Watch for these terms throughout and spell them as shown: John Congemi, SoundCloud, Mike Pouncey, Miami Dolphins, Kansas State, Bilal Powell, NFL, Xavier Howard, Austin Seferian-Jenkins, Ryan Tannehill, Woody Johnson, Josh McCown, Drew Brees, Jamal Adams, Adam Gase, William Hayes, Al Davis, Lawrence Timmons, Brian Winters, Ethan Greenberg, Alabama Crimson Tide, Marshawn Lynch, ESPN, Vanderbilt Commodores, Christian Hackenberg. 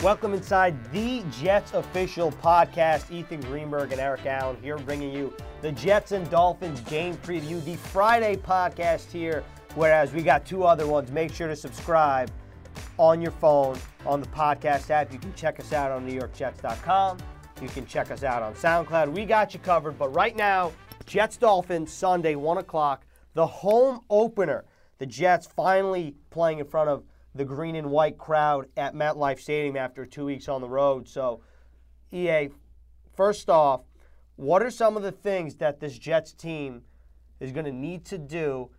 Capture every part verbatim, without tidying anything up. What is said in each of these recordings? Welcome inside the Jets official podcast. Ethan Greenberg and Eric Allen here bringing you the Jets and Dolphins game preview, the Friday podcast here, whereas we got two other ones. Make sure to subscribe on your phone on the podcast app. You can check us out on New York Jets dot com. You can check us out on SoundCloud. We got you covered, but right now, Jets-Dolphins, Sunday, one o'clock, the home opener. The Jets finally playing in front of the green and white crowd at MetLife Stadium after two weeks on the road. So, E A, first off, what are some of the things that this Jets team is going to need to do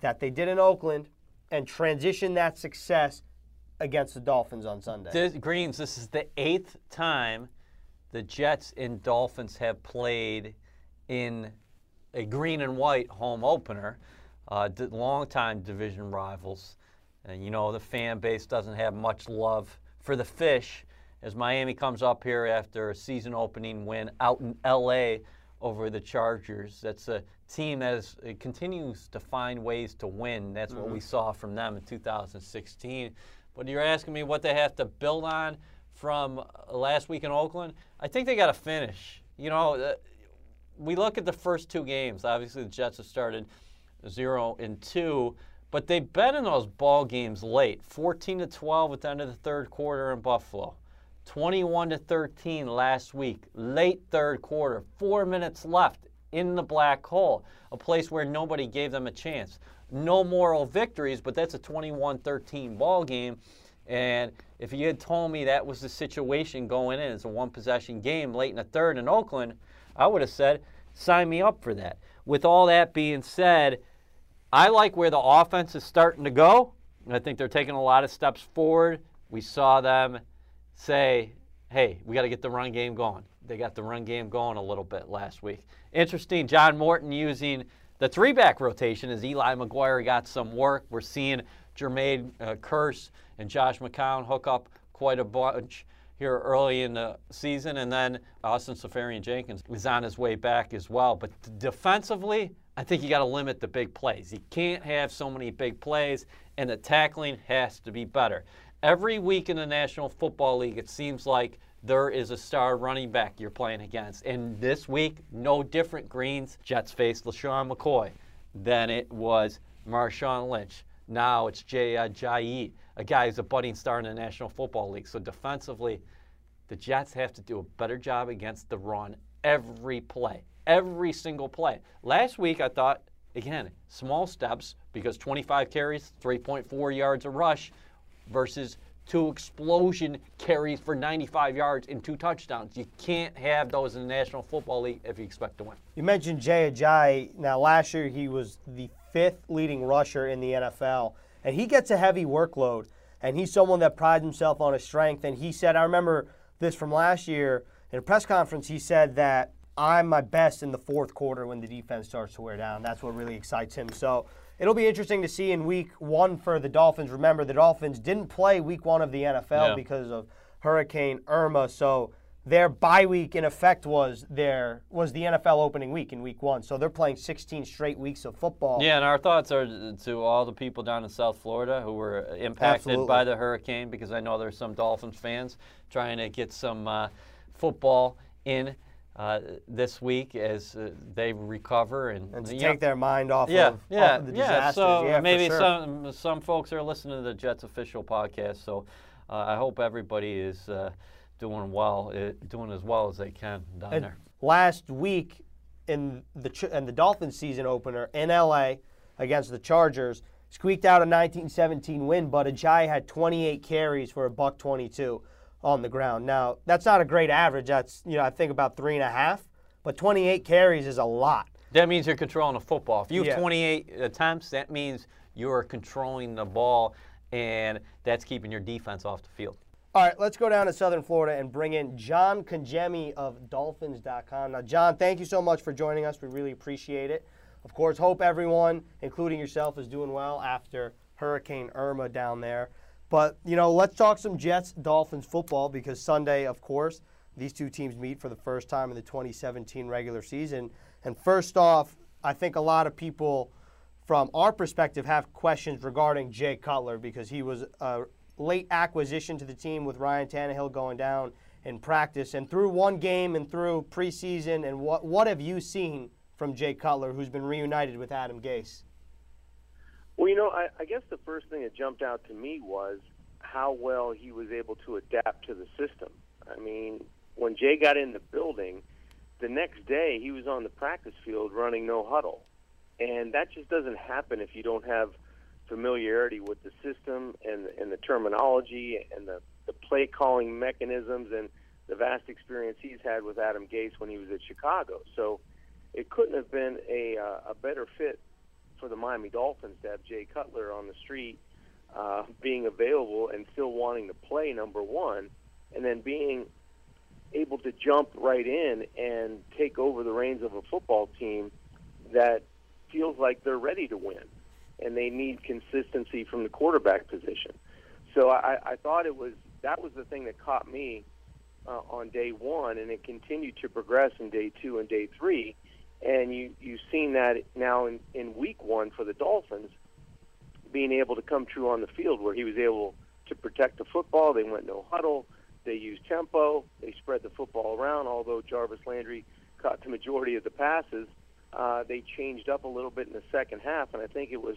that they did in Oakland and transition that success against the Dolphins on Sunday? This, Greens, this is the eighth time the Jets and Dolphins have played in a green and white home opener, uh, longtime division rivals. And, you know, the fan base doesn't have much love for the fish as Miami comes up here after a season-opening win out in L A over the Chargers. That's a team that is, it continues to find ways to win. That's mm-hmm. what we saw from them in two thousand sixteen. But you're asking me what they have to build on from last week in Oakland? I think they got to finish. You know, we look at the first two games. Obviously, the Jets have started zero and two. But they've been in those ball games late, fourteen to twelve at the end of the third quarter in Buffalo, twenty-one to thirteen last week, late third quarter, four minutes left in the black hole, a place where nobody gave them a chance. No moral victories, but that's a twenty-one thirteen ball game. And if you had told me that was the situation going in, it's a one-possession game late in the third in Oakland, I would have said, sign me up for that. With all that being said, I like where the offense is starting to go. I think they're taking a lot of steps forward. We saw them say, hey, we got to get the run game going. They got the run game going a little bit last week. Interesting, John Morton using the three-back rotation as Eli McGuire got some work. We're seeing Jermaine uh, Kearse and Josh McCown hook up quite a bunch here early in the season. And then Austin Seferian-Jenkins was on his way back as well. But defensively, I think you got to limit the big plays. You can't have so many big plays, and the tackling has to be better. Every week in the National Football League, it seems like there is a star running back you're playing against. And this week, no different, Greens. Jets faced LeSean McCoy. Then it was Marshawn Lynch. Now it's Jay Ajayi, a guy who's a budding star in the National Football League. So defensively, the Jets have to do a better job against the run every play. Every single play. Last week, I thought, again, small steps because twenty-five carries, three point four yards a rush versus two explosion carries for ninety-five yards and two touchdowns. You can't have those in the National Football League if you expect to win. You mentioned Jay Ajayi. Now, last year, he was the fifth leading rusher in the N F L, and he gets a heavy workload, and he's someone that prides himself on his strength. And he said, I remember this from last year, in a press conference, he said that I'm my best in the fourth quarter when the defense starts to wear down. That's what really excites him. So it'll be interesting to see in week one for the Dolphins. Remember, the Dolphins didn't play week one of the N F L yeah. because of Hurricane Irma. So their bye week, in effect, was their was the N F L opening week in week one. So they're playing sixteen straight weeks of football. Yeah, and our thoughts are to all the people down in South Florida who were impacted Absolutely. by the hurricane, because I know there's some Dolphins fans trying to get some uh, football in Uh, this week as uh, they recover and, and to take know, their mind off, yeah, of, yeah, off of the disasters. Yeah, so yeah, maybe sure. some some folks are listening to the Jets official podcast, so uh, I hope everybody is uh, doing well, uh, doing as well as they can down and there. Last week in the in the Dolphins season opener in L A against the Chargers, squeaked out a nineteen seventeen win, but Ajayi had twenty-eight carries for a buck twenty-two. On the ground. Now, that's not a great average. That's, you know, I think about three and a half, but twenty-eight carries is a lot. That means you're controlling the football. If you have yeah. twenty-eight attempts, that means you're controlling the ball, and that's keeping your defense off the field. All right, let's go down to Southern Florida and bring in John Congemi of Dolphins dot com. Now, John, thank you so much for joining us. We really appreciate it. Of course, hope everyone, including yourself, is doing well after Hurricane Irma down there. But, you know, let's talk some Jets-Dolphins football because Sunday, of course, these two teams meet for the first time in the twenty seventeen regular season. And first off, I think a lot of people from our perspective have questions regarding Jay Cutler because he was a late acquisition to the team with Ryan Tannehill going down in practice. And through one game and through preseason, and what what have you seen from Jay Cutler, who's been reunited with Adam Gase? Well, you know, I, I guess the first thing that jumped out to me was how well he was able to adapt to the system. I mean, when Jay got in the building, the next day he was on the practice field running no huddle. And that just doesn't happen if you don't have familiarity with the system and, and the terminology and the, the play-calling mechanisms and the vast experience he's had with Adam Gase when he was at Chicago. So it couldn't have been a, uh, a better fit for the Miami Dolphins to have Jay Cutler on the street uh, being available and still wanting to play, number one, and then being able to jump right in and take over the reins of a football team that feels like they're ready to win. And they need consistency from the quarterback position. So I, I thought it was that was the thing that caught me uh, on day one, and it continued to progress in day two and day three. And you, you've seen that now in, in week one for the Dolphins, being able to come true on the field where he was able to protect the football. They went no huddle. They used tempo. They spread the football around, although Jarvis Landry caught the majority of the passes. Uh, they changed up a little bit in the second half, and I think it was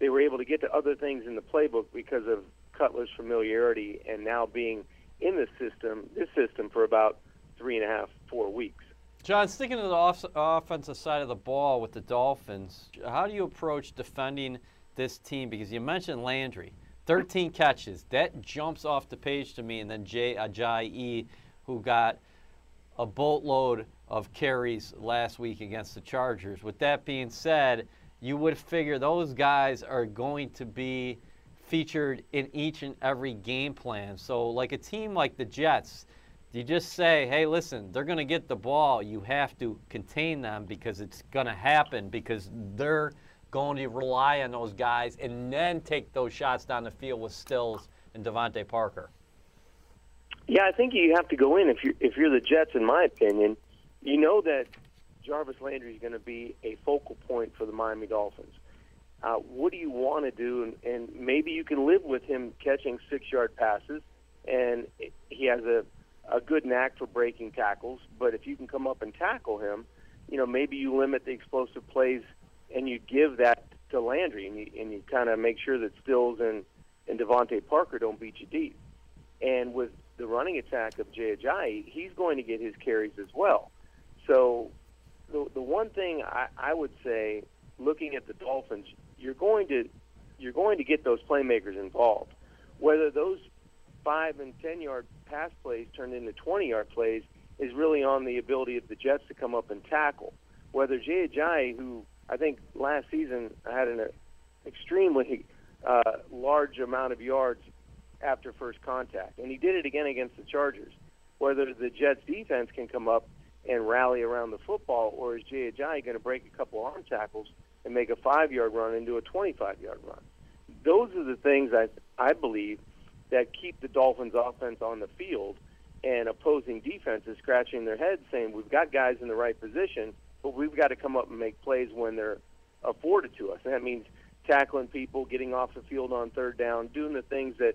they were able to get to other things in the playbook because of Cutler's familiarity and now being in the system, this system for about three and a half, four weeks. John, sticking to the off offensive side of the ball with the Dolphins, how do you approach defending this team? Because you mentioned Landry, thirteen catches. That jumps off the page to me, and then Jay Ajayi, who got a boatload of carries last week against the Chargers. With that being said, you would figure those guys are going to be featured in each and every game plan. So like a team like the Jets, you just say, hey, listen, they're going to get the ball. You have to contain them because it's going to happen because they're going to rely on those guys and then take those shots down the field with Stills and Devontae Parker. Yeah, I think you have to go in if you're, if you're the Jets, in my opinion. You know that Jarvis Landry is going to be a focal point for the Miami Dolphins. Uh, what do you want to do? And, and maybe you can live with him catching six-yard passes, and he has a, a good knack for breaking tackles. But if you can come up and tackle him, you know, maybe you limit the explosive plays and you give that to Landry, and you, and you kind of make sure that Stills and, and Devontae Parker don't beat you deep. And with the running attack of Jay Ajayi, he's going to get his carries as well. So the, the one thing I, I would say, looking at the Dolphins, you're going to you're going to get those playmakers involved. Whether those five and ten yard pass plays turn into twenty yard plays is really on the ability of the Jets to come up and tackle. Whether Jay Ajayi, who I think last season had an extremely uh, large amount of yards after first contact, and he did it again against the Chargers. Whether the Jets defense can come up and rally around the football, or is Jay Ajayi going to break a couple arm tackles and make a five-yard run into a twenty-five-yard run? Those are the things I I believe that keep the Dolphins' offense on the field, and opposing defenses scratching their heads, saying we've got guys in the right position, but we've got to come up and make plays when they're afforded to us. And that means tackling people, getting off the field on third down, doing the things that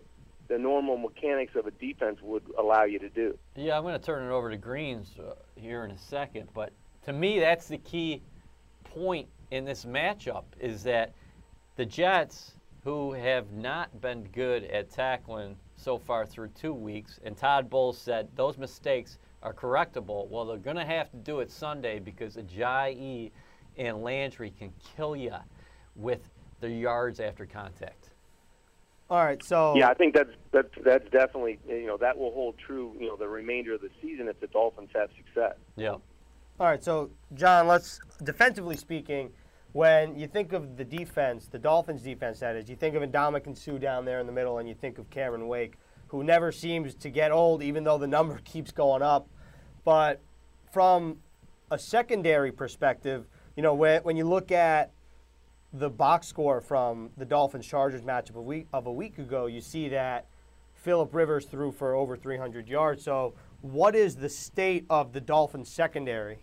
the normal mechanics of a defense would allow you to do. Yeah, I'm going to turn it over to Greens uh, here in a second, but to me that's the key point in this matchup is that the Jets, who have not been good at tackling so far through two weeks, and Todd Bowles said those mistakes are correctable. Well, they're going to have to do it Sunday because Ajayi and Landry can kill you with their yards after contact. All right, so yeah, I think that's that's that's definitely, you know, that will hold true, you know, the remainder of the season if the Dolphins have success. Yeah. All right, so John, let's defensively speaking, when you think of the defense, the Dolphins defense that is, you think of Ndamukong Suh down there in the middle, and you think of Cameron Wake, who never seems to get old, even though the number keeps going up. But from a secondary perspective, you know, when, when you look at the box score from the Dolphins-Chargers matchup a week, of a week ago, you see that Philip Rivers threw for over three hundred yards. So what is the state of the Dolphins' secondary?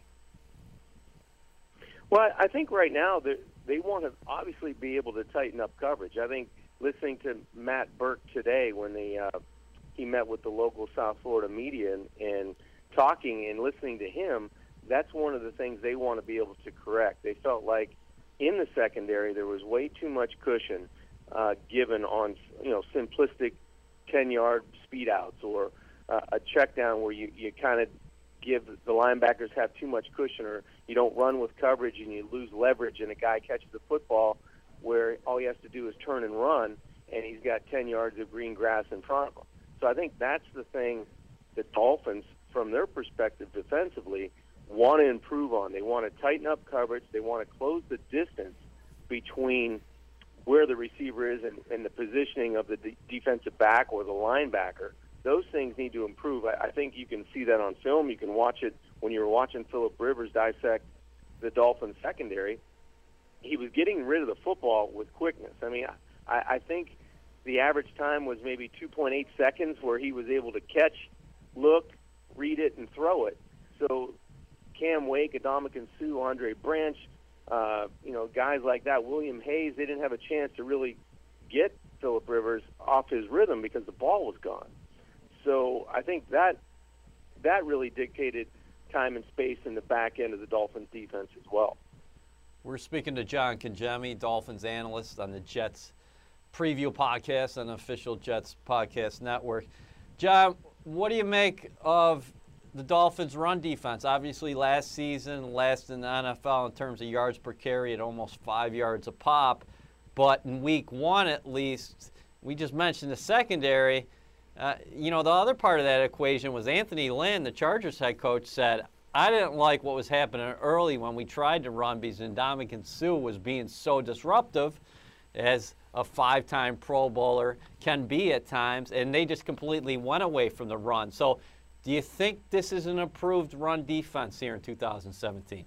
Well, I think right now they want to obviously be able to tighten up coverage. I think listening to Matt Burke today when they, uh, he met with the local South Florida media and, and talking and listening to him, that's one of the things they want to be able to correct. They felt like in the secondary there was way too much cushion uh, given on, you know, simplistic ten-yard speed-outs or uh, a check-down where you, you kind of give the linebackers have too much cushion, or you don't run with coverage and you lose leverage and a guy catches the football where all he has to do is turn and run and he's got ten yards of green grass in front of him. So I think that's the thing the Dolphins, from their perspective defensively, want to improve on. They want to tighten up coverage. They want to close the distance between where the receiver is and, and the positioning of the de- defensive back or the linebacker. Those things need to improve. I, I think you can see that on film. You can watch it when you were watching Philip Rivers dissect the Dolphins secondary. He was getting rid of the football with quickness. I mean, I, I think the average time was maybe two point eight seconds where he was able to catch, look, read it, and throw it. So Cam Wake, Ndamukong Suh, Andre Branch, uh, you know, guys like that, William Hayes, they didn't have a chance to really get Philip Rivers off his rhythm because the ball was gone. So I think that that really dictated time and space in the back end of the Dolphins' defense as well. We're speaking to John Congemi, Dolphins analyst on the Jets Preview Podcast on the official Jets Podcast Network. John, what do you make of the Dolphins' run defense? Obviously, last season, last in the N F L in terms of yards per carry at almost five yards a pop. But in week one, at least, we just mentioned the secondary. Uh, you know, the other part of that equation was Anthony Lynn, the Chargers head coach, said, I didn't like what was happening early when we tried to run because Ndamukong Suh was being so disruptive, as a five-time Pro Bowler can be at times, and they just completely went away from the run. So do you think this is an improved run defense here in two thousand seventeen?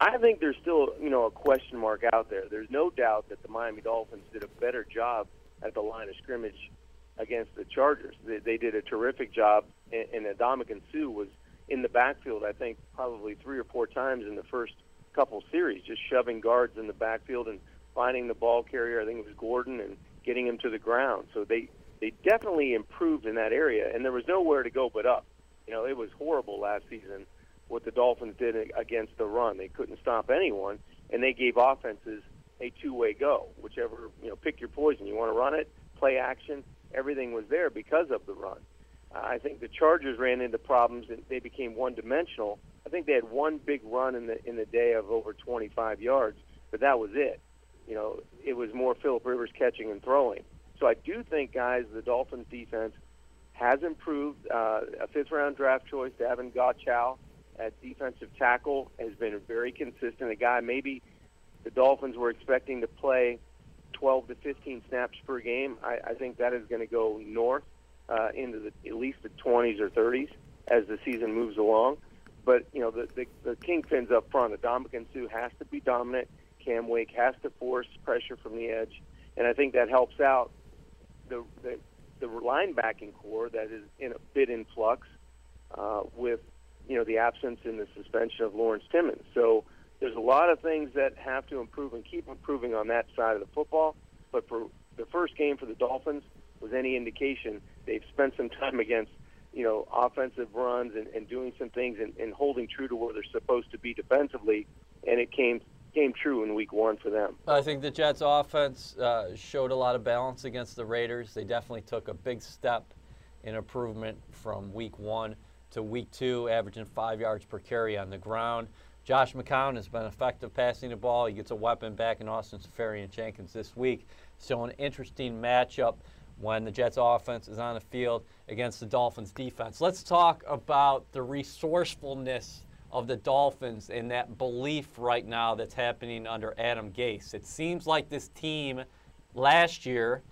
I think there's still, you know, a question mark out there. There's no doubt that the Miami Dolphins did a better job at the line of scrimmage against the Chargers. They, they did a terrific job, and Ndamukong Suh was in the backfield, I think, probably three or four times in the first couple series, just shoving guards in the backfield and finding the ball carrier. I think it was Gordon, and getting him to the ground. So they, they definitely improved in that area, and there was nowhere to go but up. You know, it was horrible last season what the Dolphins did against the run. They couldn't stop anyone, and they gave offenses a two-way go, whichever, you know, pick your poison. You want to run it, play action, everything was there because of the run. I think the Chargers ran into problems and they became one-dimensional. I think they had one big run in the in the day of over twenty-five yards, but that was it. You know, it was more Philip Rivers catching and throwing. So I do think, guys, the Dolphins' defense has improved. Uh, a fifth-round draft choice, Davin Godchau, at defensive tackle, has been very consistent. A guy maybe the Dolphins were expecting to play twelve to fifteen snaps per game. I, I think that is going to go north. Uh, into the, at least the twenties or thirties as the season moves along. But, you know, the, the, the kingpins up front, the Ndamukong Suh has to be dominant. Cam Wake has to force pressure from the edge. And I think that helps out the the, the linebacking core that is in a bit in flux uh, with, you know, the absence and the suspension of Lawrence Timmons. So there's a lot of things that have to improve and keep improving on that side of the football. But for the first game for the Dolphins, was any indication, they've spent some time against, you know, offensive runs and, and doing some things and, and holding true to where they're supposed to be defensively, and it came came true in week one for them. I think the Jets' offense uh, showed a lot of balance against the Raiders. They definitely took a big step in improvement from week one to week two, averaging five yards per carry on the ground. Josh McCown has been effective passing the ball. He gets a weapon back in Austin Seferian-Jenkins this week. So an interesting matchup when the Jets offense is on the field against the Dolphins defense. Let's talk about the resourcefulness of the Dolphins and that belief right now that's happening under Adam Gase. It seems like this team last year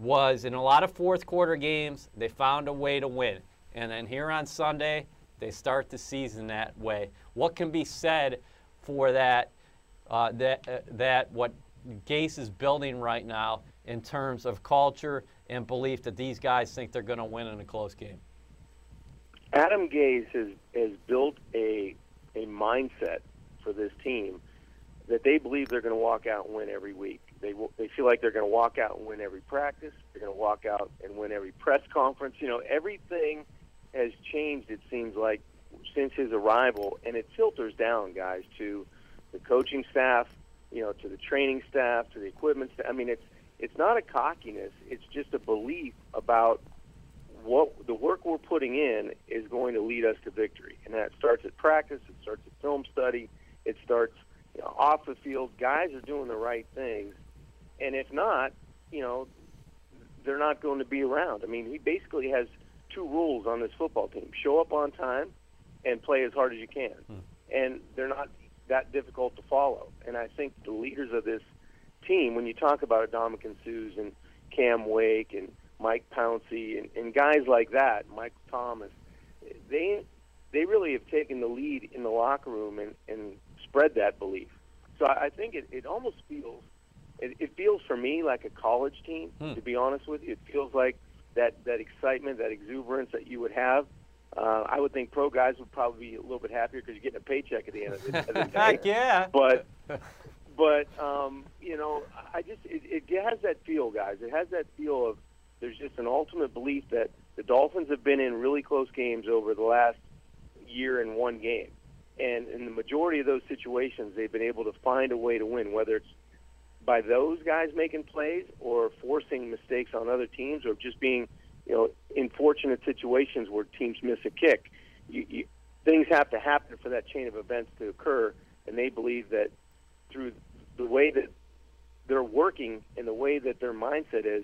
was in a lot of fourth quarter games, they found a way to win. And then here on Sunday, they start the season that way. What can be said for that, uh, that, uh, that what Gase is building right now in terms of culture and belief that these guys think they're going to win in a close game? Adam Gase has, has built a, a mindset for this team that they believe they're going to walk out and win every week. They, they feel like they're going to walk out and win every practice. They're going to walk out and win every press conference. You know, everything has changed, it seems like, since his arrival, and it filters down, guys, to the coaching staff, you know, to the training staff, to the equipment staff. I mean, it's it's not a cockiness. It's just a belief about what the work we're putting in is going to lead us to victory. And that starts at practice. It starts at film study. It starts, you know, off the field. Guys are doing the right things. And if not, you know, they're not going to be around. I mean, he basically has two rules on this football team. Show up on time and play as hard as you can. Hmm. And they're not that difficult to follow. And I think the leaders of this team, when you talk about Ndamukong Suh and Cam Wake and Mike Pouncey and, and guys like that, Mike Thomas, they they really have taken the lead in the locker room and, and spread that belief. So I think it, it almost feels, it, it feels for me like a college team, hmm. to be honest with you. It feels like that, that excitement, that exuberance that you would have. Uh, I would think pro guys would probably be a little bit happier because you're getting a paycheck at the end of the, of the day. Heck yeah. But, but um, you know, I just it, it has that feel, guys. It has that feel of there's just an ultimate belief that the Dolphins have been in really close games over the last year in one game. And in the majority of those situations, they've been able to find a way to win, whether it's by those guys making plays or forcing mistakes on other teams or just being – you know, in fortunate situations where teams miss a kick, you, you, things have to happen for that chain of events to occur, and they believe that through the way that they're working and the way that their mindset is,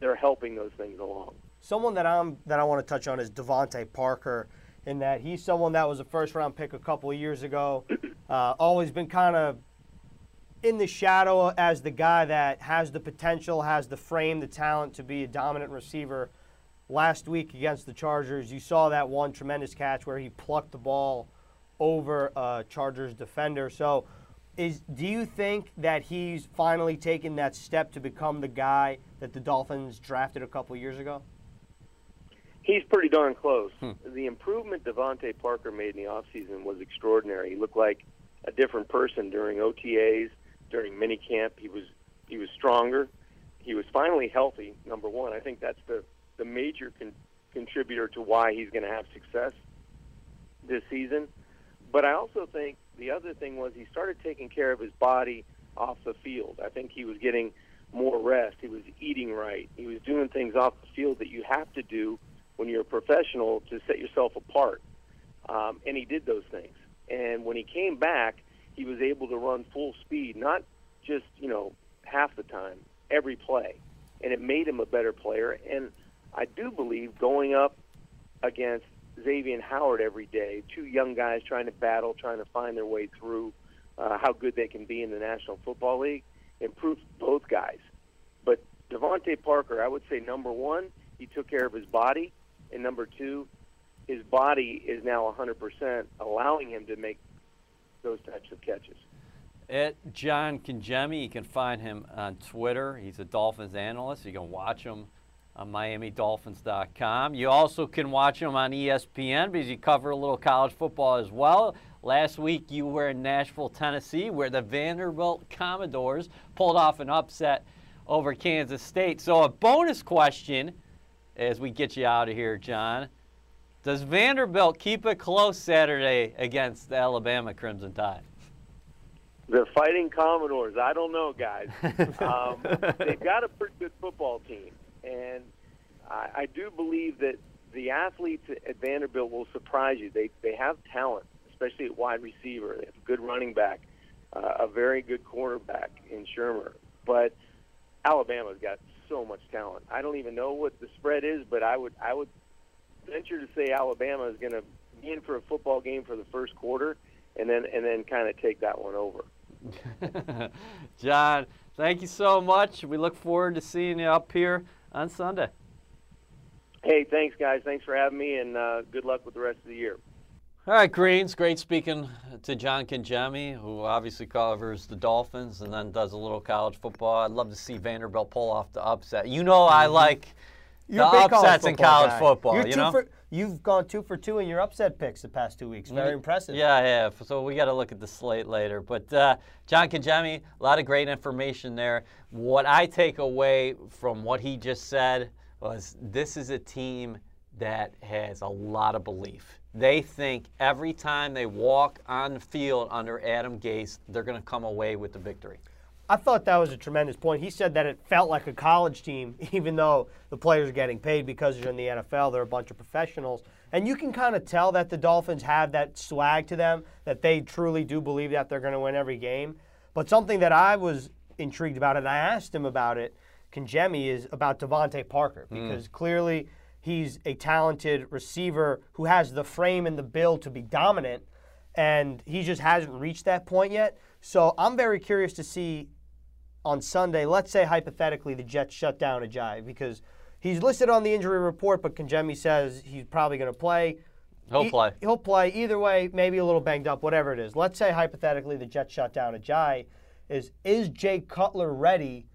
they're helping those things along. Someone that I'm that I want to touch on is Devontae Parker, in that he's someone that was a first-round pick a couple of years ago, uh, always been kind of in the shadow as the guy that has the potential, has the frame, the talent to be a dominant receiver. Last week against the Chargers, you saw that one tremendous catch where he plucked the ball over a Chargers defender. So is do you think that he's finally taken that step to become the guy that the Dolphins drafted a couple years ago? He's pretty darn close. Hmm. The improvement Devontae Parker made in the offseason was extraordinary. He looked like a different person during O T As, during minicamp. He was, he was stronger. He was finally healthy, number one. I think that's the... the major con contributor to why he's going to have success this season. But I also think the other thing was he started taking care of his body off the field. I think he was getting more rest. He was eating right. He was doing things off the field that you have to do when you're a professional to set yourself apart. Um, and he did those things. And when he came back, he was able to run full speed, not just, you know, half the time, every play. And it made him a better player. And I do believe going up against Xavier Howard every day, two young guys trying to battle, trying to find their way through uh, how good they can be in the National Football League, improved both guys. But Devontae Parker, I would say, number one, he took care of his body, and number two, his body is now one hundred percent, allowing him to make those types of catches. At John Congemi, you can find him on Twitter. He's a Dolphins analyst. You can watch him on Miami Dolphins dot com. You also can watch him on E S P N because you cover a little college football as well. Last week you were in Nashville, Tennessee, where the Vanderbilt Commodores pulled off an upset over Kansas State. So a bonus question as we get you out of here, John. Does Vanderbilt keep it close Saturday against the Alabama Crimson Tide? The Fighting Commodores, I don't know, guys. Um, they've got a pretty good football team. And I, I do believe that the athletes at Vanderbilt will surprise you. They they have talent, especially at wide receiver. They have a good running back, uh, a very good quarterback in Shermer. But Alabama's got so much talent. I don't even know what the spread is, but I would I would venture to say Alabama is going to be in for a football game for the first quarter, and then and then kind of take that one over. John, thank you so much. We look forward to seeing you up here on Sunday. Hey, thanks, guys. Thanks for having me, and uh, good luck with the rest of the year. All right, Greens, great speaking to John Congemi, who obviously covers the Dolphins and then does a little college football. I'd love to see Vanderbilt pull off the upset. You know I like the upsets in college football, you know? For, you've gone two for two in your upset picks the past two weeks. Very impressive. Yeah, yeah. So we got to look at the slate later. But uh, John Congemi, a lot of great information there. What I take away from what he just said was this is a team that has a lot of belief. They think every time they walk on the field under Adam Gase, they're going to come away with the victory. I thought that was a tremendous point. He said that it felt like a college team, even though the players are getting paid because they're in the N F L. They're a bunch of professionals. And you can kind of tell that the Dolphins have that swag to them, that they truly do believe that they're going to win every game. But something that I was intrigued about, and I asked him about it, Congemi, is about Devontae Parker, because mm. clearly – he's a talented receiver who has the frame and the build to be dominant, and he just hasn't reached that point yet. So I'm very curious to see on Sunday, let's say hypothetically the Jets shut down Ajayi because he's listed on the injury report, but Congemi says he's probably going to play. He'll he, play. He'll play. Either way, maybe a little banged up, whatever it is. Let's say hypothetically the Jets shut down Ajayi. Is, is Jay Cutler ready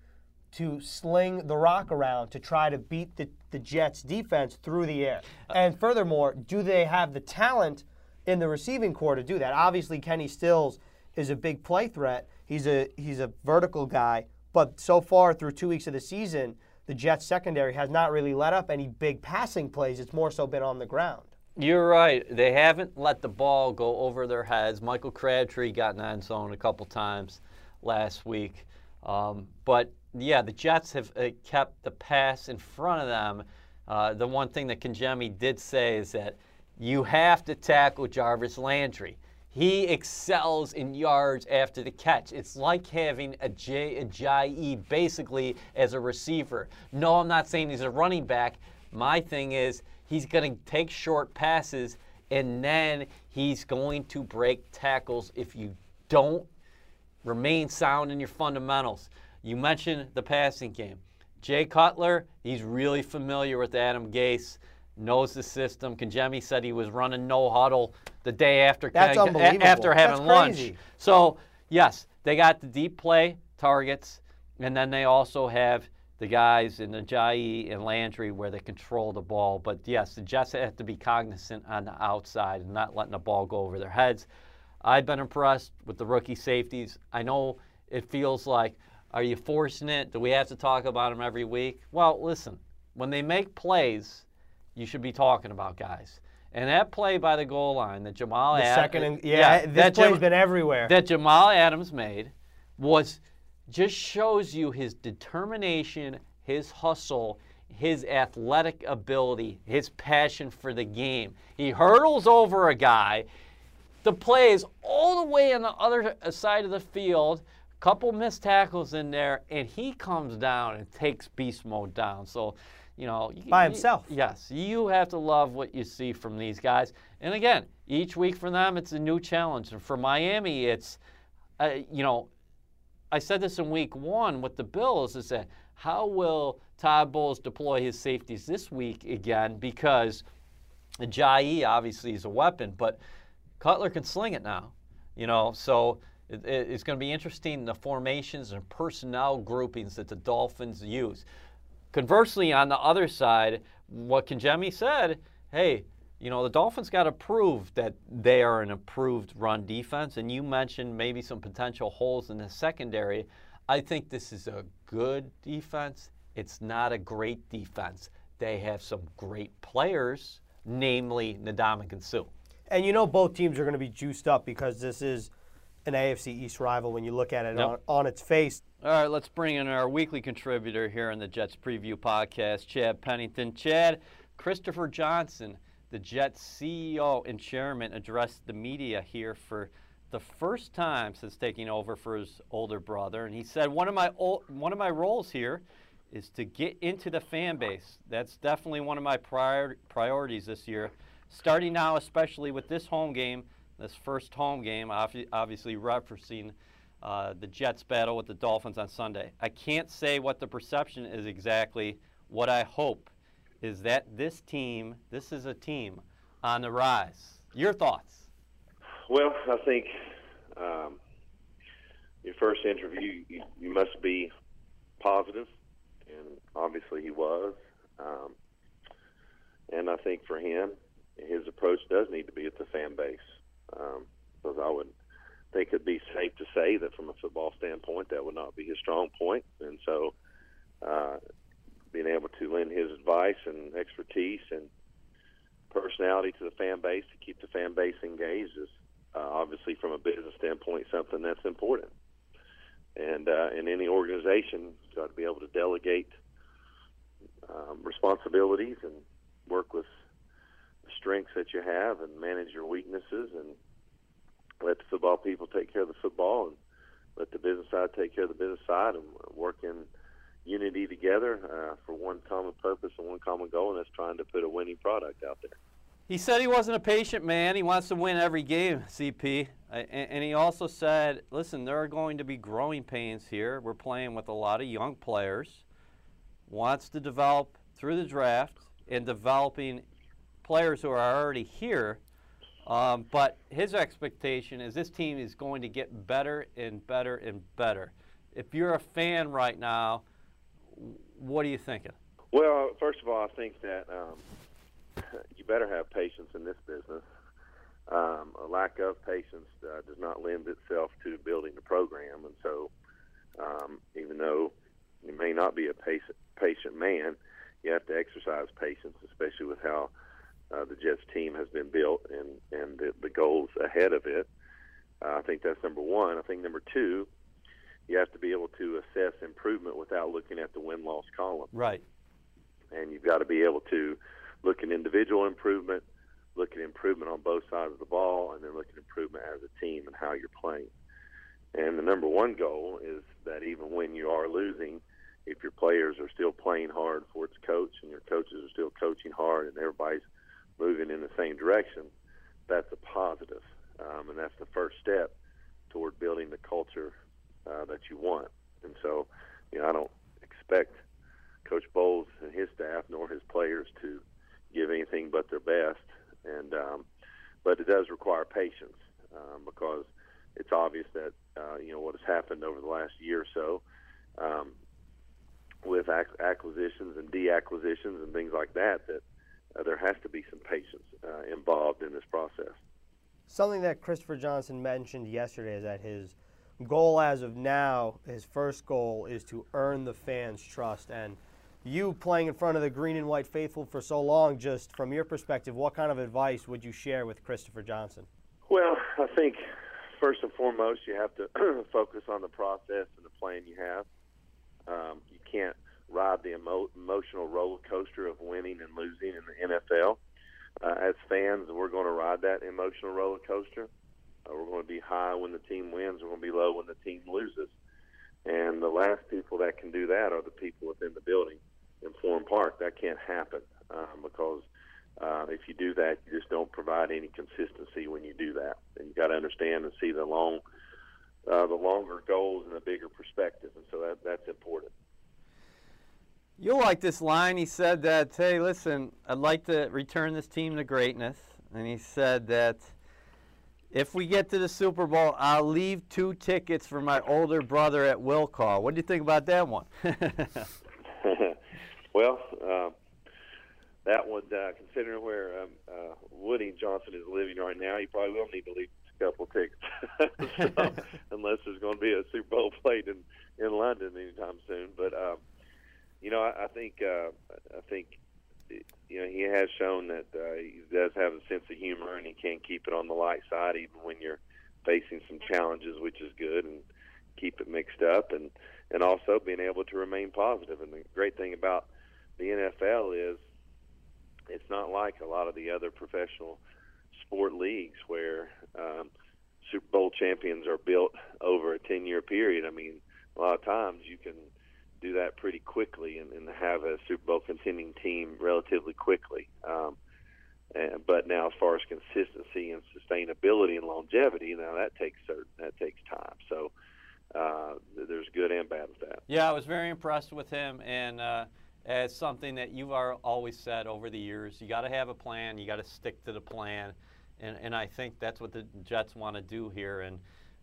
to sling the rock around to try to beat the, the Jets' defense through the air? And furthermore, do they have the talent in the receiving corps to do that? Obviously, Kenny Stills is a big play threat. He's a he's a vertical guy, but so far through two weeks of the season, the Jets' secondary has not really let up any big passing plays. It's more so been on the ground. You're right. They haven't let the ball go over their heads. Michael Crabtree got in end zone a couple times last week, um, but yeah, the Jets have uh, kept the pass in front of them. Uh, the one thing that Congemi did say is that you have to tackle Jarvis Landry. He excels in yards after the catch. It's like having a Jay Ajayi basically as a receiver. No, I'm not saying he's a running back. My thing is he's going to take short passes, and then he's going to break tackles if you don't remain sound in your fundamentals. You mentioned the passing game. Jay Cutler, he's really familiar with Adam Gase, knows the system. Congemi said he was running no huddle the day after, That's Ken, unbelievable. after having That's crazy. lunch. So, yes, they got the deep play targets, and then they also have the guys in Ajayi and Landry where they control the ball. But, yes, the Jets have to be cognizant on the outside and not letting the ball go over their heads. I've been impressed with the rookie safeties. I know it feels like, are you forcing it? Do we have to talk about them every week? Well, listen, when they make plays, you should be talking about guys. And that play by the goal line that Jamal Adams... The second... And, yeah, yeah, this that play's Jam- been everywhere. That Jamal Adams made was just shows you his determination, his hustle, his athletic ability, his passion for the game. He hurdles over a guy. The play is all the way on the other side of the field. Couple missed tackles in there, and he comes down and takes beast mode down. So, you know. By himself. You, yes. You have to love what you see from these guys. And, again, each week for them, it's a new challenge. And for Miami, it's, uh, you know, I said this in week one with the Bills, is that how will Todd Bowles deploy his safeties this week again? Because Ajayi, obviously, is a weapon, but Cutler can sling it now, you know. So, it's going to be interesting, the formations and personnel groupings that the Dolphins use. Conversely, on the other side, what Congemi said, hey, you know, the Dolphins got to prove that they are an improved run defense, and you mentioned maybe some potential holes in the secondary. I think this is a good defense. It's not a great defense. They have some great players, namely Ndamukong Suh. And you know both teams are going to be juiced up because this is – an A F C East rival when you look at it yep. on, on its face. All right, let's bring in our weekly contributor here on the Jets Preview Podcast, Chad Pennington. Chad, Christopher Johnson, the Jets C E O and chairman, addressed the media here for the first time since taking over for his older brother, and he said, one of my old, one of my roles here is to get into the fan base. That's definitely one of my prior, priorities this year, starting now, especially with this home game, this first home game, obviously referencing uh, the Jets battle with the Dolphins on Sunday. I can't say what the perception is exactly What I hope is that this team, this is a team on the rise. Your thoughts? Well, I think um, your first interview, you, you must be positive, and obviously he was. Um, and I think for him, his approach does need to be at the fan base, um, because I would think it'd be safe to say that from a football standpoint, that would not be his strong point. And so uh, being able to lend his advice and expertise and personality to the fan base to keep the fan base engaged is uh, obviously from a business standpoint something that's important. And uh, in any organization, you've got to be able to delegate um, responsibilities and work with the strengths that you have and manage your weaknesses and let the football people take care of the football and let the business side take care of the business side and work in unity together uh, for one common purpose and one common goal, and that's trying to put a winning product out there. He said he wasn't a patient man. He wants to win every game, C P. And he also said, listen, there are going to be growing pains here. We're playing with a lot of young players. Wants to develop through the draft and developing players who are already here. Um, but his expectation is this team is going to get better and better and better. If you're a fan right now, what are you thinking? Well, first of all, I think that um, you better have patience in this business. Um, a lack of patience uh, does not lend itself to building a program. And so um, even though you may not be a patient, patient man, you have to exercise patience, especially with how uh, the Jets team has been built and, and the, the goals ahead of it. Uh, I think that's number one. I think number two, you have to be able to assess improvement without looking at the win-loss column. Right. And you've got to be able to look at individual improvement, look at improvement on both sides of the ball, and then look at improvement as a team and how you're playing. And the number one goal is that even when you are losing, if your players are still playing hard for its coach and your coaches are still coaching hard and everybody's moving in the same direction, that's a positive. Um, and that's the first step toward building the culture Uh, that you want. And so, you know, I don't expect Coach Bowles and his staff nor his players to give anything but their best. And um, but it does require patience um, because it's obvious that, uh, you know, what has happened over the last year or so um, with ac acquisitions and deacquisitions and things like that, that uh, there has to be some patience uh, involved in this process. Something that Christopher Johnson mentioned yesterday is that his goal as of now, his first goal, is to earn the fans' trust. And you playing in front of the green and white faithful for so long, just from your perspective, what kind of advice would you share with Christopher Johnson? Well, I think first and foremost you have to focus on the process and the plan you have. Um, you can't ride the emo emotional roller coaster of winning and losing in the N F L. Uh, as fans, we're going to ride that emotional roller coaster. Uh, we're going to be high when the team wins. We're going to be low when the team loses. And the last people that can do that are the people within the building in Florham Park. That can't happen um, because uh, if you do that, you just don't provide any consistency when you do that. And you've got to understand and see the long, uh, the longer goals and the bigger perspective. And so that, that's important. You'll like this line. He said that, hey, listen, I'd like to return this team to greatness. And he said that, if we get to the Super Bowl, I'll leave two tickets for my older brother at will call. What do you think about that one? Well, uh, that one, uh, considering where um, uh, Woody Johnson is living right now, he probably will need to leave a couple tickets, so, unless there's going to be a Super Bowl played in, in London anytime soon. But, um, you know, I, I think uh, I think – you know, he has shown that uh, he does have a sense of humor and he can keep it on the light side even when you're facing some challenges, which is good, and keep it mixed up and, and also being able to remain positive. And the great thing about the N F L is it's not like a lot of the other professional sport leagues where um, Super Bowl champions are built over a ten-year period. I mean, a lot of times you can – do that pretty quickly and, and have a Super Bowl contending team relatively quickly. Um, and, but now, as far as consistency and sustainability and longevity, now that takes certain, that takes time. So uh, there's good and bad with that. Yeah, I was very impressed with him, and uh, as something that you are always said over the years. You got to have a plan. You got to stick to the plan. And, and I think that's what the Jets want to do here. And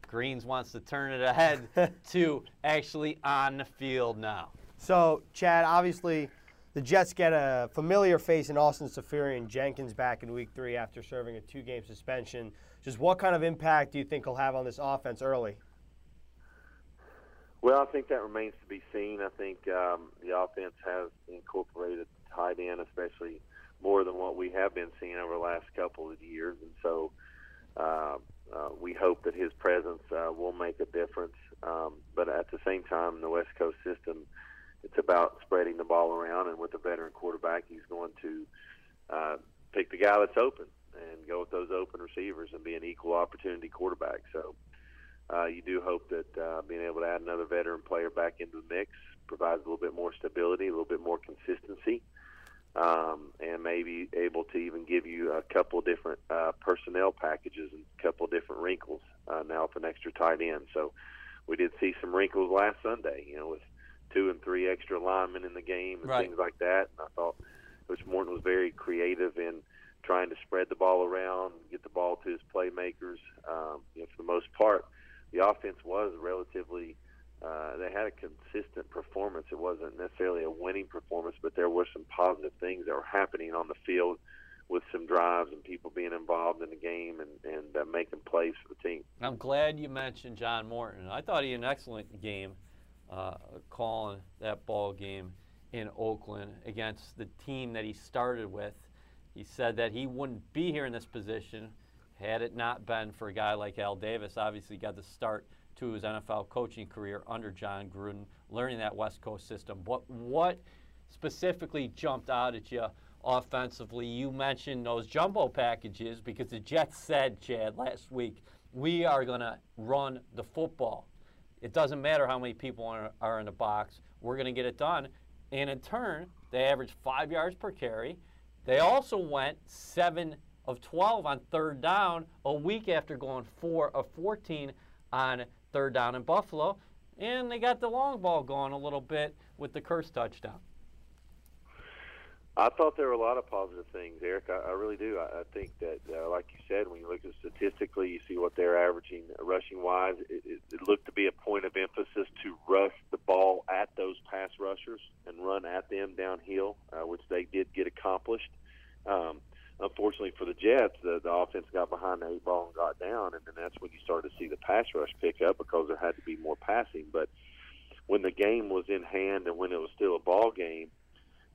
Greens wants to turn it ahead to actually on the field now. So, Chad, obviously the Jets get a familiar face in Austin Seferian-Jenkins back in week three after serving a two-game suspension. Just what kind of impact do you think he'll have on this offense early? Well, I think that remains to be seen. I think um, the offense has incorporated tight end, especially more than what we have been seeing over the last couple of years. And so uh, uh, we hope that his presence uh, will make a difference. Um, but at the same time, the West Coast system, it's about spreading the ball around. And with a veteran quarterback, he's going to uh, pick the guy that's open and go with those open receivers and be an equal opportunity quarterback. So. Uh, you do hope that uh, being able to add another veteran player back into the mix provides a little bit more stability, a little bit more consistency, um, and maybe able to even give you a couple different uh, personnel packages and a couple different wrinkles uh, now with an extra tight end. So we did see some wrinkles last Sunday, you know, with two and three extra linemen in the game and right. things like that. And I thought Coach Morton was very creative in trying to spread the ball around, get the ball to his playmakers. Um, you know, for the most part, the offense was relatively uh, – they had a consistent performance. It wasn't necessarily a winning performance, but there were some positive things that were happening on the field with some drives and people being involved in the game and, and uh, making plays for the team. I'm glad you mentioned John Morton. I thought he had an excellent game uh, calling that ball game in Oakland against the team that he started with. He said that he wouldn't be here in this position had it not been for a guy like Al Davis. Obviously got the start to his N F L coaching career under John Gruden, learning that West Coast system. But what specifically jumped out at you offensively? You mentioned those jumbo packages because the Jets said, Chad, last week, we are going to run the football. It doesn't matter how many people are, are in the box. We're going to get it done. And in turn, they averaged five yards per carry. They also went seven of twelve on third down a week after going four of fourteen on third down in Buffalo. And they got the long ball going a little bit with the Kearse touchdown. I thought there were a lot of positive things, Eric. I, I really do. I, I think that, uh, like you said, when you look at statistically, you see what they're averaging rushing-wise. It, it, it looked to be a point of emphasis to rush the ball at those pass rushers and run at them downhill, uh, which they did get accomplished. Um, Unfortunately for the Jets, the, the offense got behind the eight ball and got down, and then that's when you started to see the pass rush pick up because there had to be more passing. But when the game was in hand and when it was still a ball game,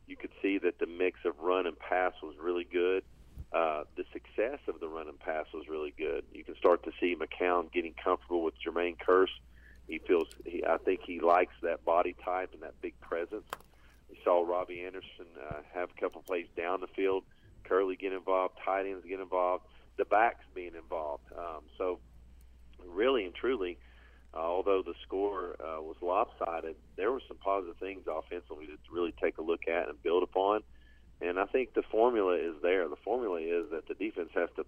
you could see that the mix of run and pass was really good. Uh, the success of the run and pass was really good. You can start to see McCown getting comfortable with Jermaine Kearse. He feels, he, I think he likes that body type and that big presence. We saw Robbie Anderson uh, have a couple plays down the field. Curley get involved, tight ends get involved, the backs being involved. Um, so really and truly, uh, although the score uh, was lopsided, there were some positive things offensively to really take a look at and build upon. And I think the formula is there. The formula is that the defense has to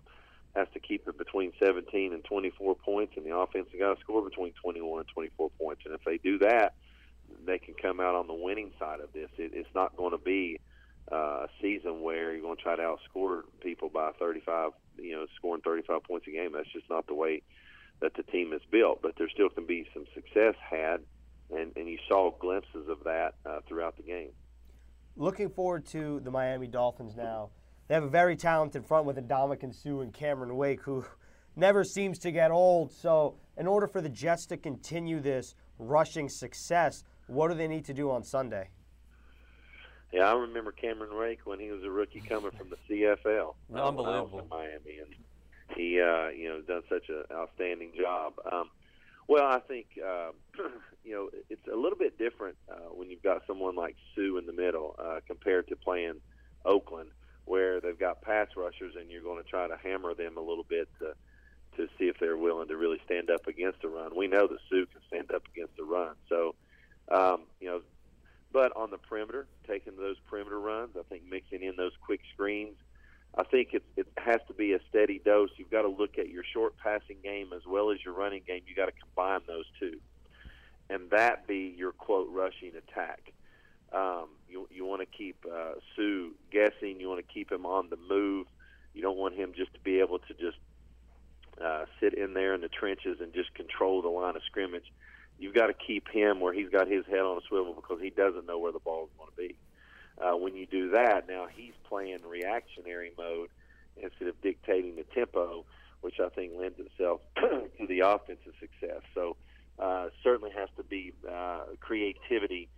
has to keep it between seventeen and twenty-four points, and the offense has got to score between twenty-one and twenty-four points. And if they do that, they can come out on the winning side of this. It, it's not going to be Uh, season where you're going to try to outscore people by thirty-five, you know, scoring thirty-five points a game. That's just not the way that the team is built. But there still can be some success had, and, and you saw glimpses of that uh, throughout the game. Looking forward to the Miami Dolphins now. They have a very talented front with Ndamukong Suh and Cameron Wake, who never seems to get old. So in order for the Jets to continue this rushing success, what do they need to do on Sunday? Yeah, I remember Cameron Wake when he was a rookie coming from the C F L. Unbelievable. In Miami, and he, uh, you know, done such an outstanding job. Um, well, I think, uh, you know, it's a little bit different uh, when you've got someone like Sue in the middle uh, compared to playing Oakland, where they've got pass rushers and you're going to try to hammer them a little bit to, to see if they're willing to really stand up against the run. We know that Sue can stand up against the run. So, um, you know, but on the perimeter, taking those perimeter runs, I think mixing in those quick screens, I think it, it has to be a steady dose. You've got to look at your short passing game as well as your running game. You've got to combine those two, and that be your, quote, rushing attack. Um, you you want to keep uh, Suh guessing. You want to keep him on the move. You don't want him just to be able to just uh, sit in there in the trenches and just control the line of scrimmage. You've got to keep him where he's got his head on a swivel because he doesn't know where the ball is going to be. Uh, when you do that, now he's playing reactionary mode instead of dictating the tempo, which I think lends itself to the offensive success. So uh, certainly has to be uh, creativity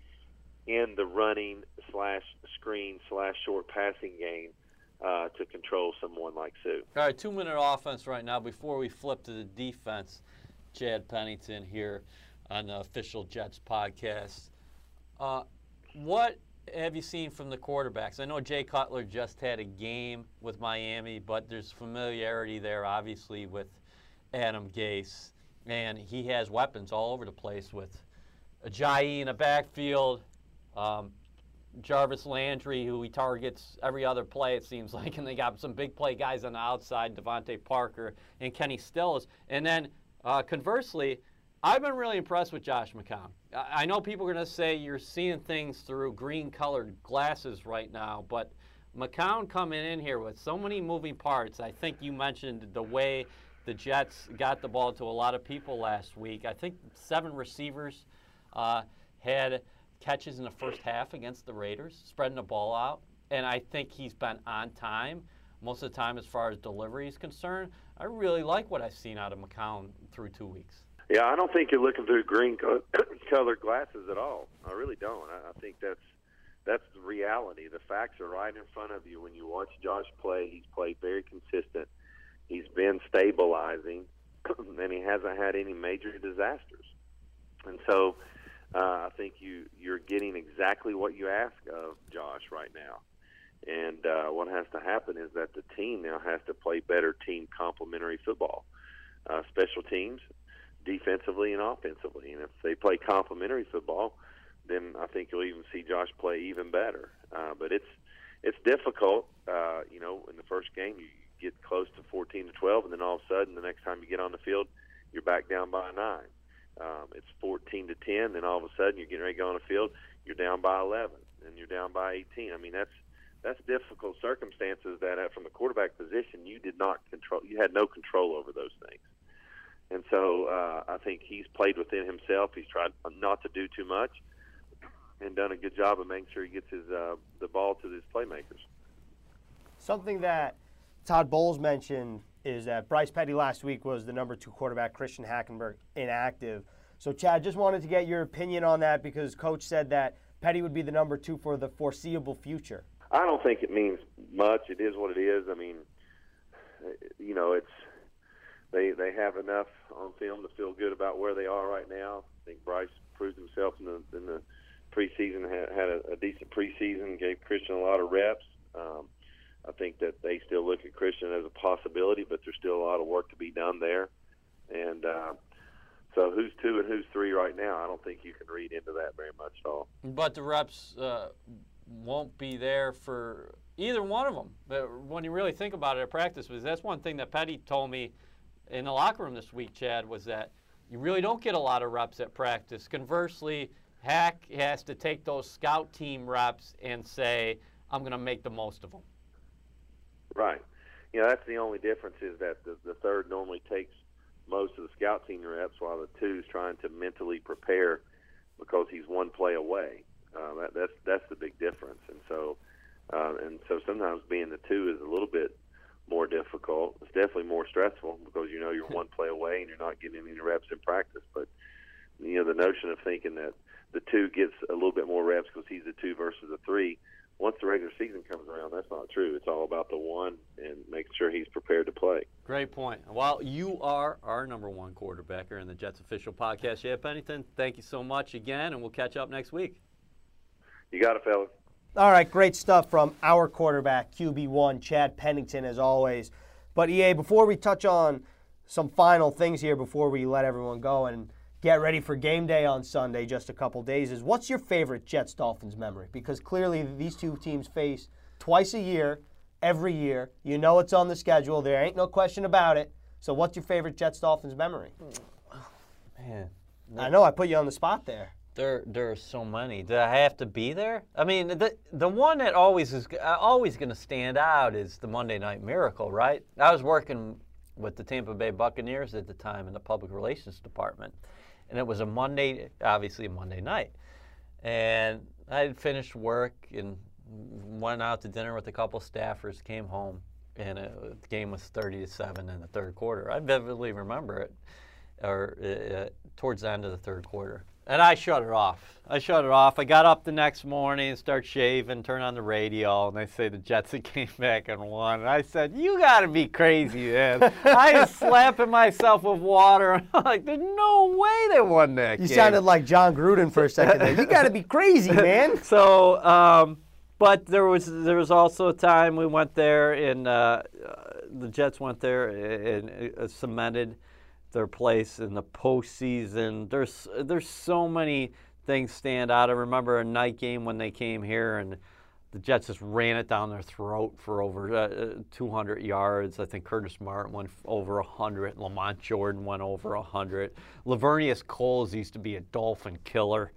in the running slash screen slash short passing game uh, to control someone like Suh. All right, two-minute offense right now. Before we flip to the defense, Chad Pennington here on the Official Jets podcast. Uh, what have you seen from the quarterbacks? I know Jay Cutler just had a game with Miami, but there's familiarity there, obviously, with Adam Gase. And he has weapons all over the place with Ajayi in the backfield, um, Jarvis Landry, who he targets every other play, it seems like, and they got some big play guys on the outside, Devontae Parker and Kenny Stills. And then, uh, conversely, I've been really impressed with Josh McCown. I know people are going to say you're seeing things through green-colored glasses right now, but McCown coming in here with so many moving parts. I think you mentioned the way the Jets got the ball to a lot of people last week. I think seven receivers uh, had catches in the first half against the Raiders, spreading the ball out, and I think he's been on time most of the time as far as delivery is concerned. I really like what I've seen out of McCown through two weeks. Yeah, I don't think you're looking through green-colored glasses at all. I really don't. I think that's that's the reality. The facts are right in front of you when you watch Josh play. He's played very consistent. He's been stabilizing, and he hasn't had any major disasters. And so uh, I think you, you're getting exactly what you ask of Josh right now. And uh, what has to happen is that the team now has to play better team complementary football, uh, special teams, defensively and offensively. And if they play complementary football, then I think you'll even see Josh play even better. Uh, but it's it's difficult. Uh, you know, in the first game, you get close to fourteen to twelve, and then all of a sudden, the next time you get on the field, you're back down by nine. Um, it's fourteen to ten, then all of a sudden, you're getting ready to go on the field, you're down by eleven, and you're down by eighteen. I mean, that's that's difficult circumstances that from the quarterback position, you did not control. You had no control over those things. And so uh, I think he's played within himself. He's tried not to do too much and done a good job of making sure he gets his uh, the ball to his playmakers. Something that Todd Bowles mentioned is that Bryce Petty last week was the number two quarterback, Christian Hackenberg, inactive. So, Chad, just wanted to get your opinion on that because Coach said that Petty would be the number two for the foreseeable future. I don't think it means much. It is what it is. I mean, you know, it's – They they have enough on film to feel good about where they are right now. I think Bryce proved himself in the, in the preseason, had, had a, a decent preseason, gave Christian a lot of reps. Um, I think that they still look at Christian as a possibility, but there's still a lot of work to be done there. And uh, so who's two and who's three right now, I don't think you can read into that very much at all. But the reps uh, won't be there for either one of them. But when you really think about it at practice, because that's one thing that Petty told me in the locker room this week, Chad, was that you really don't get a lot of reps at practice. Conversely, Hack has to take those scout team reps and say, I'm going to make the most of them. Right. You know, that's the only difference is that the, the third normally takes most of the scout team reps while the two's trying to mentally prepare because he's one play away. Uh, that, that's that's the big difference. And so, uh, and so sometimes being the two is a little bit more difficult. It's definitely more stressful because you know you're one play away and you're not getting any reps in practice. But, you know, the notion of thinking that the two gets a little bit more reps because he's a two versus a three, once the regular season comes around, that's not true. It's all about the one and making sure he's prepared to play. Great point. Well, you are our number one quarterbacker in the Jets Official Podcast. Jay Pennington, thank you so much again, and we'll catch up next week. You got it, fellas. All right, great stuff from our quarterback, Q B one, Chad Pennington, as always. But, E A, before we touch on some final things here before we let everyone go and get ready for game day on Sunday, just a couple days, is what's your favorite Jets-Dolphins memory? Because clearly these two teams face twice a year, every year. You know it's on the schedule. There ain't no question about it. So what's your favorite Jets-Dolphins memory? Man, I know I put you on the spot there. There, there are so many. Did I have to be there? I mean, the the one that always is always going to stand out is the Monday Night Miracle, right? I was working with the Tampa Bay Buccaneers at the time in the public relations department, and it was a Monday, obviously a Monday night, and I had finished work and went out to dinner with a couple staffers, came home, and it, the game was thirty to seven in the third quarter. I vividly remember it, or uh, towards the end of the third quarter. And I shut it off. I shut it off. I got up the next morning, start shaving, turn on the radio, and they say the Jets had came back and won. And I said, you got to be crazy, man. I was slapping myself with water. And I'm like, there's no way they won that you game. You sounded like John Gruden for a second there. You got to be crazy, man. So, um, but there was there was also a time we went there, and uh, the Jets went there and, and cemented their place in the postseason. There's there's so many things stand out. I remember a night game when they came here and the Jets just ran it down their throat for over uh, two hundred yards. I think Curtis Martin went over one hundred. Lamont Jordan went over one hundred. Lavernius Coles used to be a Dolphin killer.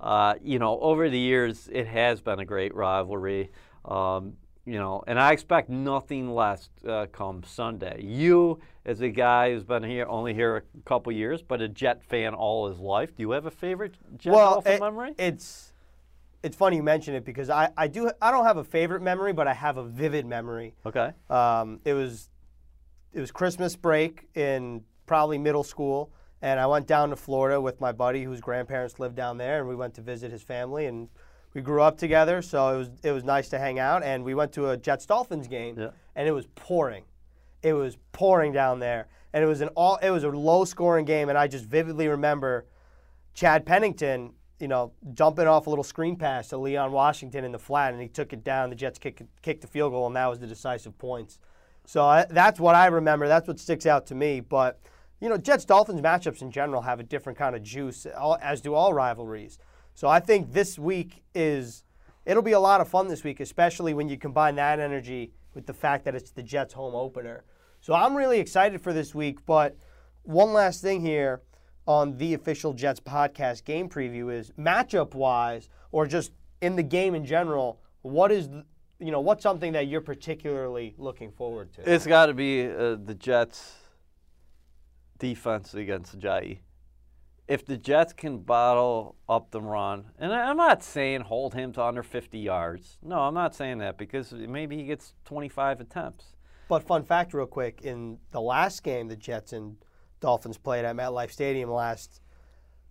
Uh, you know, over the years, it has been a great rivalry. Um, You know, and I expect nothing less uh, come Sunday. You, as a guy who's been here only here a couple years, but a Jet fan all his life, do you have a favorite Jet well, it, memory? It's it's funny you mention it because I, I do I don't have a favorite memory, but I have a vivid memory. Okay. Um, it was it was Christmas break in probably middle school, and I went down to Florida with my buddy whose grandparents lived down there, and we went to visit his family and. We grew up together, so it was it was nice to hang out, and we went to a Jets-Dolphins game, yeah. and it was pouring. It was pouring down there, and it was an all it was a low-scoring game, and I just vividly remember Chad Pennington, you know, dumping off a little screen pass to Leon Washington in the flat, and he took it down. The Jets kicked kicked the field goal, and that was the decisive points. So I, that's what I remember. That's what sticks out to me. But you know, Jets-Dolphins matchups in general have a different kind of juice, as do all rivalries. So I think this week is, it'll be a lot of fun this week, especially when you combine that energy with the fact that it's the Jets' home opener. So I'm really excited for this week, but one last thing here on the official Jets podcast game preview is matchup-wise, or just in the game in general, what is, you know, what's something that you're particularly looking forward to? It's got to be uh, the Jets' defense against Ajayi. If the Jets can bottle up the run, and I'm not saying hold him to under fifty yards. No, I'm not saying that because maybe he gets twenty-five attempts. But fun fact real quick, in the last game the Jets and Dolphins played at MetLife Stadium last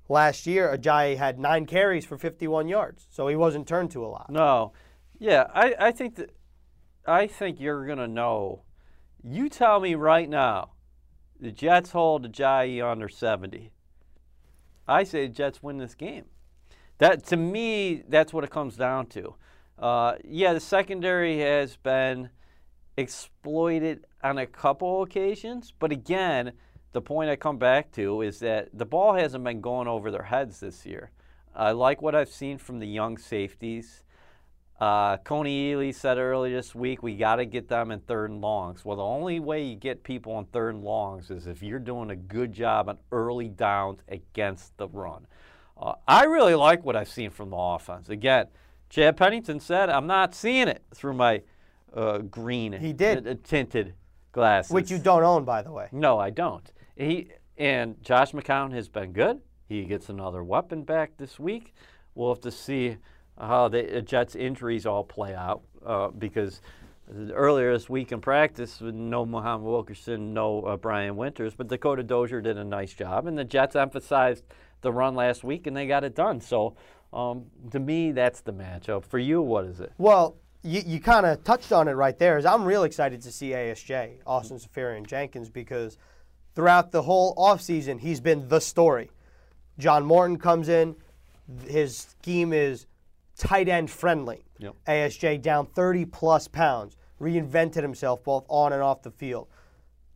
last year, Ajayi had nine carries for fifty-one yards, so he wasn't turned to a lot. No. Yeah, I, I think that I think you're going to know. You tell me right now the Jets hold Ajayi under seventy. I say the Jets win this game. That, to me, that's what it comes down to. Uh, yeah, the secondary has been exploited on a couple occasions, but again, the point I come back to is that the ball hasn't been going over their heads this year. I like what I've seen from the young safeties. Uh, Coney Ealy said earlier this week, we got to get them in third and longs. Well, the only way you get people on third and longs is if you're doing a good job on early downs against the run. Uh, I really like what I've seen from the offense. Again, Chad Pennington said, I'm not seeing it through my uh, green he did. tinted glasses. Which you don't own, by the way. No, I don't. He and Josh McCown has been good. He gets another weapon back this week. We'll have to see how the Jets' injuries all play out uh, because earlier this week in practice, no Muhammad Wilkerson, no uh, Brian Winters, but Dakota Dozier did a nice job, and the Jets emphasized the run last week, and they got it done. So um, to me, that's the matchup. For you, what is it? Well, you, you kind of touched on it right there. Is I'm real excited to see A S J, Austin Seferian-Jenkins, because throughout the whole offseason, he's been the story. John Morton comes in. His scheme is tight end friendly. Yep. A S J down thirty plus pounds, reinvented himself both on and off the field.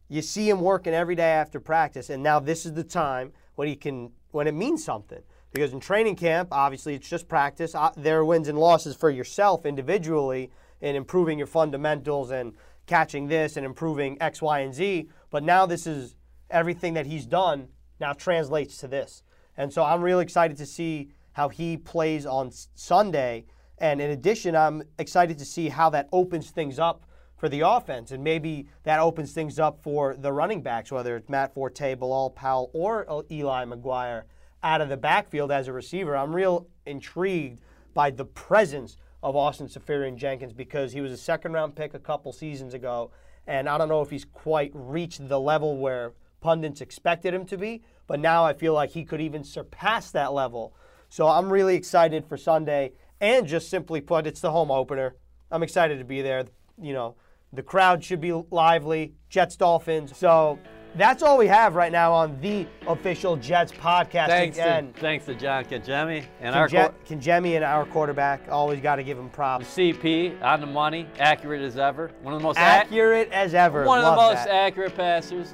You see him working every day after practice, and now this is the time when he can, when it means something. Because in training camp, obviously it's just practice. There are wins and losses for yourself individually in improving your fundamentals and catching this and improving X, Y, and Z. But now this is everything that he's done now translates to this. And so I'm real excited to see how he plays on Sunday. And in addition, I'm excited to see how that opens things up for the offense, and maybe that opens things up for the running backs, whether it's Matt Forte, Bilal Powell, or Eli McGuire out of the backfield as a receiver. I'm real intrigued by the presence of Austin Seferian-Jenkins, because he was a second-round pick a couple seasons ago, and I don't know if he's quite reached the level where pundits expected him to be, but now I feel like he could even surpass that level. So I'm really excited for Sunday, and just simply put, it's the home opener. I'm excited to be there, you know. The crowd should be lively. Jets, Dolphins. So that's all we have right now on the official Jets podcast. Thanks again. To, thanks to John Congemi and Conge- our co- Congemi and our quarterback. Always got to give him props. C P on the money, accurate as ever. One of the most accurate ac- as ever. One of Love the most that. accurate passers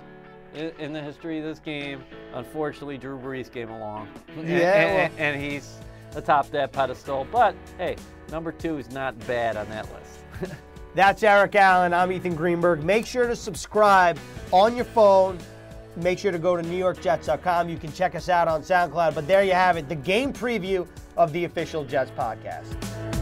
in, in the history of this game. Unfortunately, Drew Brees came along, yeah. and, and, and he's atop that pedestal. But hey, number two is not bad on that list. That's Eric Allen. I'm Ethan Greenberg. Make sure to subscribe on your phone. Make sure to go to New York Jets dot com. You can check us out on SoundCloud. But there you have it, the game preview of the official Jets podcast.